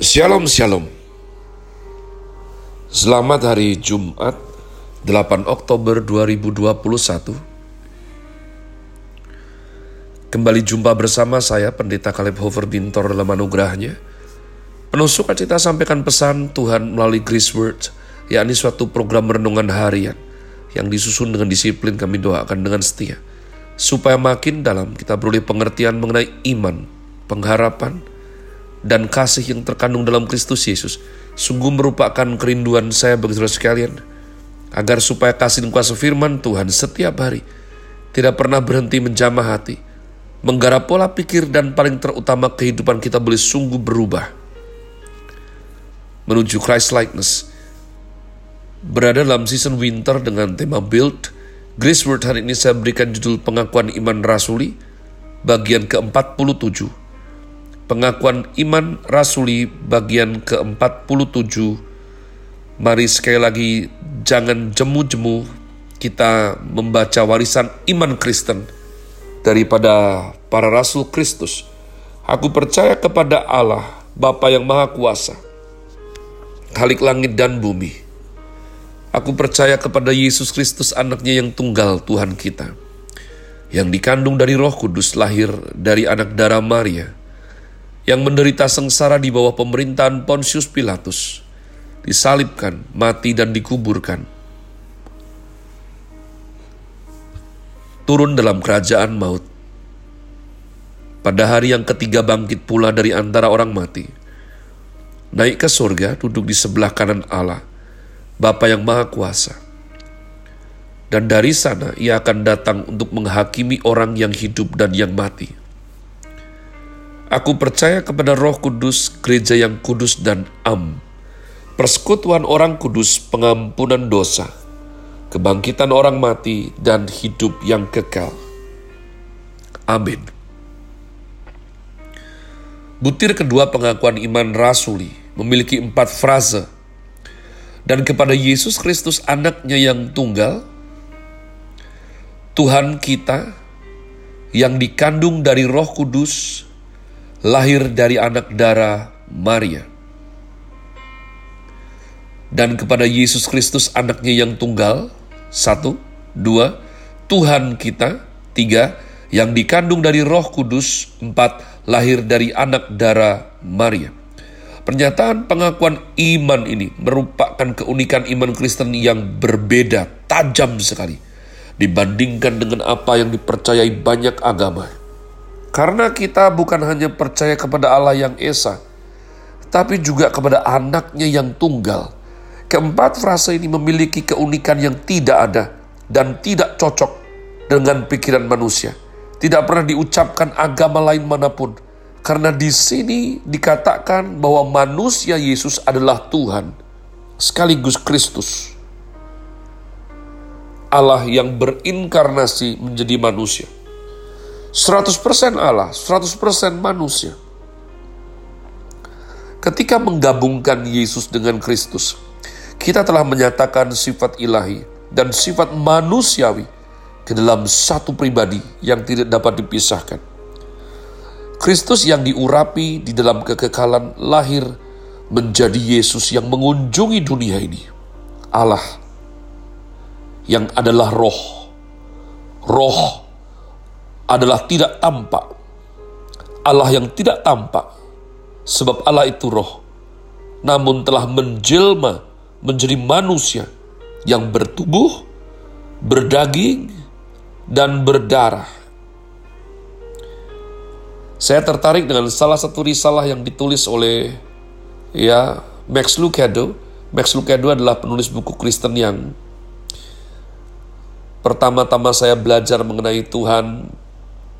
Shalom Shalom. Selamat hari Jumat 8 Oktober 2021. Kembali jumpa bersama saya Pendeta Caleb Hoferdintor dalam anugerahnya. Penuh sukacita sampaikan pesan Tuhan melalui Grace Word, yakni suatu program renungan harian yang disusun dengan disiplin. Kami doakan dengan setia supaya makin dalam kita beroleh pengertian mengenai iman, pengharapan, dan kasih yang terkandung dalam Kristus Yesus. Sungguh merupakan kerinduan saya bagi saudara sekalian, agar supaya kasih dan kuasa firman Tuhan setiap hari tidak pernah berhenti menjamah hati, menggarap pola pikir, dan paling terutama kehidupan kita boleh sungguh berubah menuju Christ likeness. Berada dalam season winter dengan tema build, Grace Word hari ini saya berikan judul Pengakuan Iman Rasuli bagian ke-47. Pengakuan Iman Rasuli bagian ke-47. Mari sekali lagi jangan jemu-jemu kita membaca warisan iman Kristen daripada para Rasul Kristus. Aku percaya kepada Allah, Bapa yang Maha Kuasa, Khalik langit dan bumi. Aku percaya kepada Yesus Kristus anaknya yang tunggal Tuhan kita, yang dikandung dari Roh Kudus, lahir dari anak darah Maria, yang menderita sengsara di bawah pemerintahan Ponsius Pilatus, disalibkan, mati dan dikuburkan, turun dalam kerajaan maut, pada hari yang ketiga bangkit pula dari antara orang mati, naik ke surga, duduk di sebelah kanan Allah, Bapa yang Maha Kuasa, dan dari sana ia akan datang untuk menghakimi orang yang hidup dan yang mati. Aku percaya kepada Roh Kudus, Gereja yang kudus dan am, persekutuan orang kudus, pengampunan dosa, kebangkitan orang mati, dan hidup yang kekal. Amin. Butir kedua pengakuan iman rasuli memiliki 4 frase. Dan kepada Yesus Kristus anaknya yang tunggal, Tuhan kita, yang dikandung dari Roh Kudus, lahir dari anak darah Maria. Dan kepada Yesus Kristus anaknya yang tunggal, 1, 2, Tuhan kita, 3, yang dikandung dari Roh Kudus, 4, lahir dari anak darah Maria. Pernyataan pengakuan iman ini merupakan keunikan iman Kristen yang berbeda tajam sekali dibandingkan dengan apa yang dipercayai banyak agama. Karena kita bukan hanya percaya kepada Allah yang esa, tapi juga kepada anaknya yang tunggal. Keempat frasa ini memiliki keunikan yang tidak ada dan tidak cocok dengan pikiran manusia. Tidak pernah diucapkan agama lain manapun. Karena di sini dikatakan bahwa manusia Yesus adalah Tuhan, sekaligus Kristus. Allah yang berinkarnasi menjadi manusia. 100% Allah, 100% manusia. Ketika menggabungkan Yesus dengan Kristus, kita telah menyatakan sifat ilahi dan sifat manusiawi ke dalam satu pribadi yang tidak dapat dipisahkan. Kristus yang diurapi di dalam kekekalan lahir menjadi Yesus yang mengunjungi dunia ini. Allah yang adalah roh. Roh adalah tidak tampak. Allah yang tidak tampak, sebab Allah itu roh, namun telah menjelma menjadi manusia yang bertubuh, berdaging, dan berdarah. Saya tertarik dengan salah satu risalah yang ditulis oleh Max Lucado. Max Lucado adalah penulis buku Kristen yang pertama-tama saya belajar mengenai Tuhan.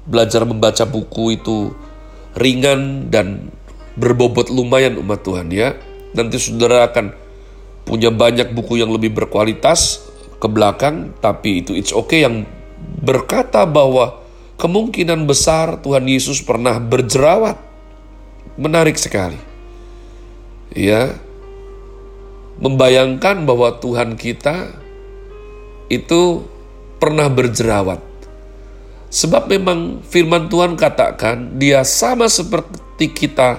Belajar membaca buku itu ringan dan berbobot lumayan, umat Tuhan ya. Nanti saudara akan punya banyak buku yang lebih berkualitas ke belakang, tapi itu it's okay, yang berkata bahwa kemungkinan besar Tuhan Yesus pernah berjerawat. Menarik sekali. Ya. Membayangkan bahwa Tuhan kita itu pernah berjerawat. Sebab memang firman Tuhan katakan dia sama seperti kita,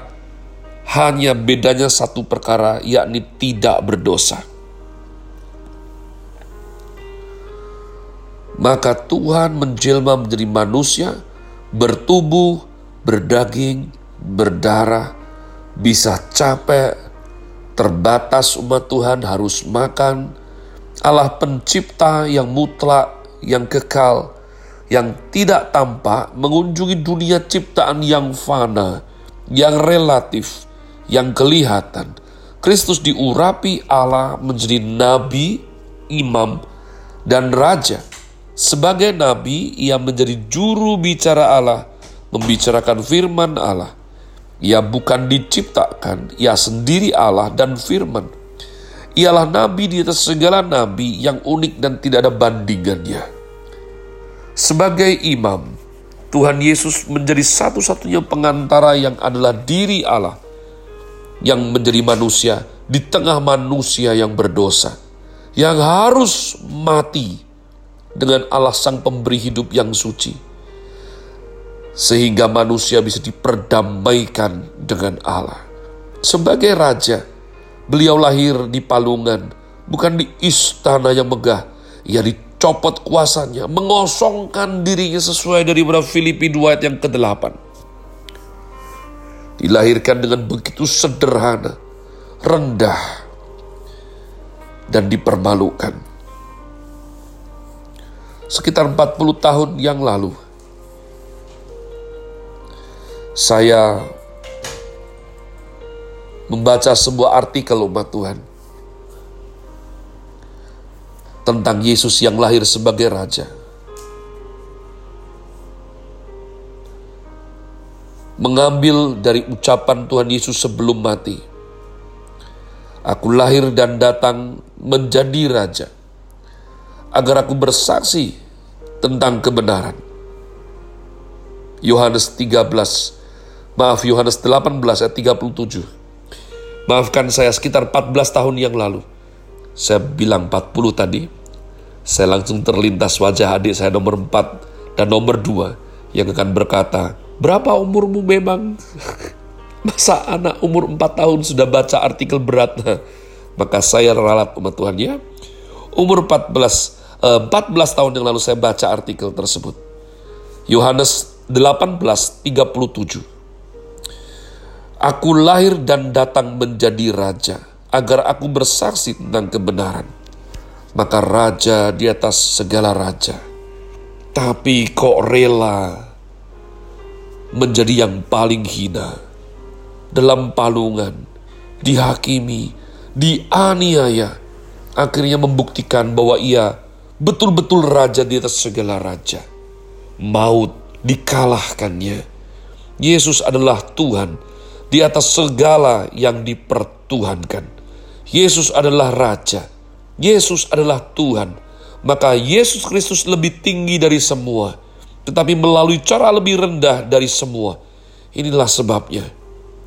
Hanya bedanya satu perkara, yakni tidak berdosa. Maka Tuhan menjelma menjadi manusia, bertubuh, berdaging, berdarah, bisa capek, terbatas umat Tuhan harus makan. Allah pencipta yang mutlak, yang kekal, yang tidak tampak, mengunjungi dunia ciptaan yang fana, yang relatif, yang kelihatan. Kristus diurapi Allah menjadi nabi, imam, dan raja. Sebagai nabi, ia menjadi juru bicara Allah, membicarakan firman Allah. Ia bukan diciptakan, ia sendiri Allah dan firman. Ialah nabi di atas segala nabi yang unik dan tidak ada bandingannya. Sebagai imam, Tuhan Yesus menjadi satu-satunya pengantara yang adalah diri Allah yang menjadi manusia di tengah manusia yang berdosa, yang harus mati dengan Allah sang pemberi hidup yang suci, sehingga manusia bisa diperdamaikan dengan Allah. Sebagai raja, beliau lahir di palungan, bukan di istana yang megah. Ia dicopot kuasanya, mengosongkan dirinya sesuai daripada Filipi 2 ayat yang ke-8. Dilahirkan dengan begitu sederhana, rendah, dan dipermalukan. Sekitar 40 tahun yang lalu, saya membaca sebuah artikel umat Tuhan tentang Yesus yang lahir sebagai raja. Mengambil dari ucapan Tuhan Yesus sebelum mati, "Aku lahir dan datang menjadi raja, agar aku bersaksi tentang kebenaran." Yohanes 18 ayat 37. Maafkan saya, sekitar 14 tahun yang lalu. Saya bilang 40 tadi, saya langsung terlintas wajah adik saya nomor 4 dan nomor 2 yang akan berkata, "Berapa umurmu memang?" Masa anak umur 4 tahun sudah baca artikel berat? Maka saya ralat umat Tuhan ya. Umur 14 tahun yang lalu saya baca artikel tersebut. Yohanes 18:37. Aku lahir dan datang menjadi raja, agar aku bersaksi tentang kebenaran. Maka raja di atas segala raja. Tapi kok rela menjadi yang paling hina, dalam palungan, dihakimi, dianiaya. Akhirnya membuktikan bahwa ia betul-betul raja di atas segala raja. Maut dikalahkannya. Yesus adalah Tuhan di atas segala yang dipertuhankan. Yesus adalah Raja, Yesus adalah Tuhan. Maka Yesus Kristus lebih tinggi dari semua, tetapi melalui cara lebih rendah dari semua. Inilah sebabnya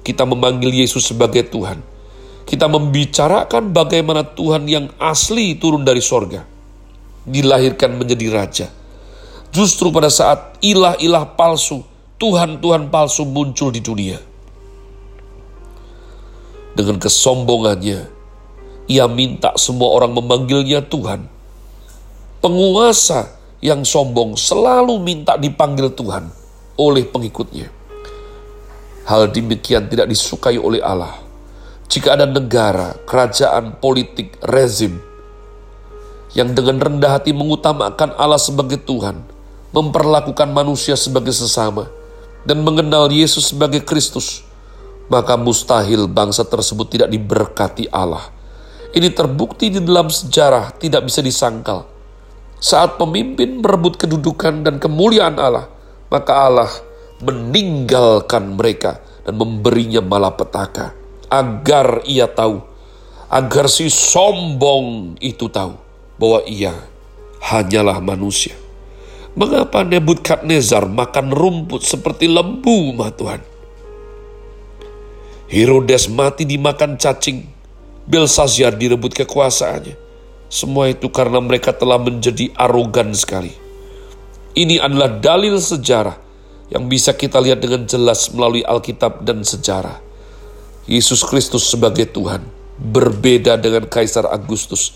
kita memanggil Yesus sebagai Tuhan. Kita membicarakan bagaimana Tuhan yang asli turun dari sorga, dilahirkan menjadi Raja. Justru pada saat ilah-ilah palsu, Tuhan-Tuhan palsu muncul di dunia. Dengan kesombongannya, ia minta semua orang memanggilnya Tuhan. Penguasa yang sombong selalu minta dipanggil Tuhan oleh pengikutnya. Hal demikian tidak disukai oleh Allah. Jika ada negara, kerajaan, politik, rezim yang dengan rendah hati mengutamakan Allah sebagai Tuhan, memperlakukan manusia sebagai sesama, dan mengenal Yesus sebagai Kristus, maka mustahil bangsa tersebut tidak diberkati Allah. Ini terbukti di dalam sejarah, tidak bisa disangkal. Saat pemimpin merebut kedudukan dan kemuliaan Allah, maka Allah meninggalkan mereka dan memberinya malapetaka. Agar ia tahu, agar si sombong itu tahu bahwa ia hanyalah manusia. Mengapa Nebukadnezar makan rumput seperti lembu, umat Tuhan? Herodes mati dimakan cacing. Belsaziar direbut kekuasaannya. Semua itu karena mereka telah menjadi arogan sekali. Ini adalah dalil sejarah yang bisa kita lihat dengan jelas melalui Alkitab dan sejarah. Yesus Kristus sebagai Tuhan, berbeda dengan Kaisar Augustus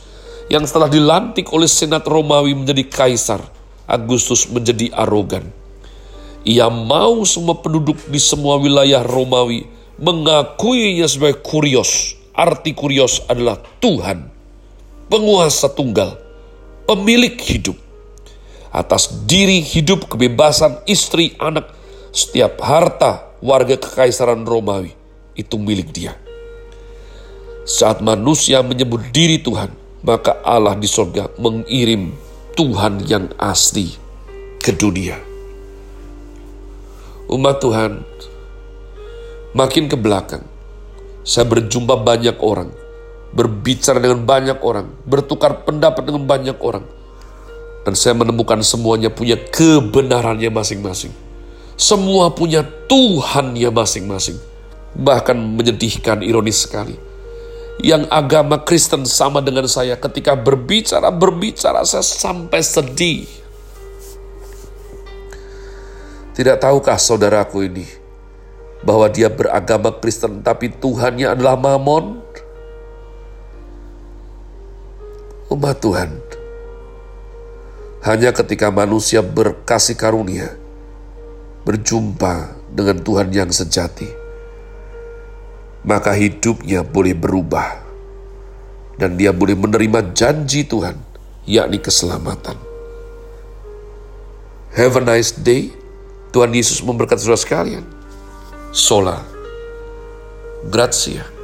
yang setelah dilantik oleh Senat Romawi menjadi Kaisar, Augustus menjadi arogan. Ia mau semua penduduk di semua wilayah Romawi mengakuinya sebagai kurios. Arti kurios adalah Tuhan, penguasa tunggal, pemilik hidup. Atas diri, hidup, kebebasan, istri, anak, setiap harta warga Kekaisaran Romawi itu milik dia. Saat manusia menyebut diri Tuhan, maka Allah di sorga mengirim Tuhan yang asli ke dunia. Umat Tuhan, makin ke belakang, saya berjumpa banyak orang, berbicara dengan banyak orang, bertukar pendapat dengan banyak orang. Dan saya menemukan semuanya punya kebenarannya masing-masing. Semua punya Tuhannya masing-masing. Bahkan menyedihkan, ironis sekali. Yang agama Kristen sama dengan saya ketika berbicara saya sampai sedih. Tidak tahukah saudaraku ini bahwa dia beragama Kristen tapi Tuhannya adalah Mammon? Umat Tuhan, hanya ketika manusia berkasih karunia berjumpa dengan Tuhan yang sejati, maka hidupnya boleh berubah dan dia boleh menerima janji Tuhan, yakni keselamatan. Have a nice day. Tuhan Yesus memberkati saudara sekalian. Sola Gratia.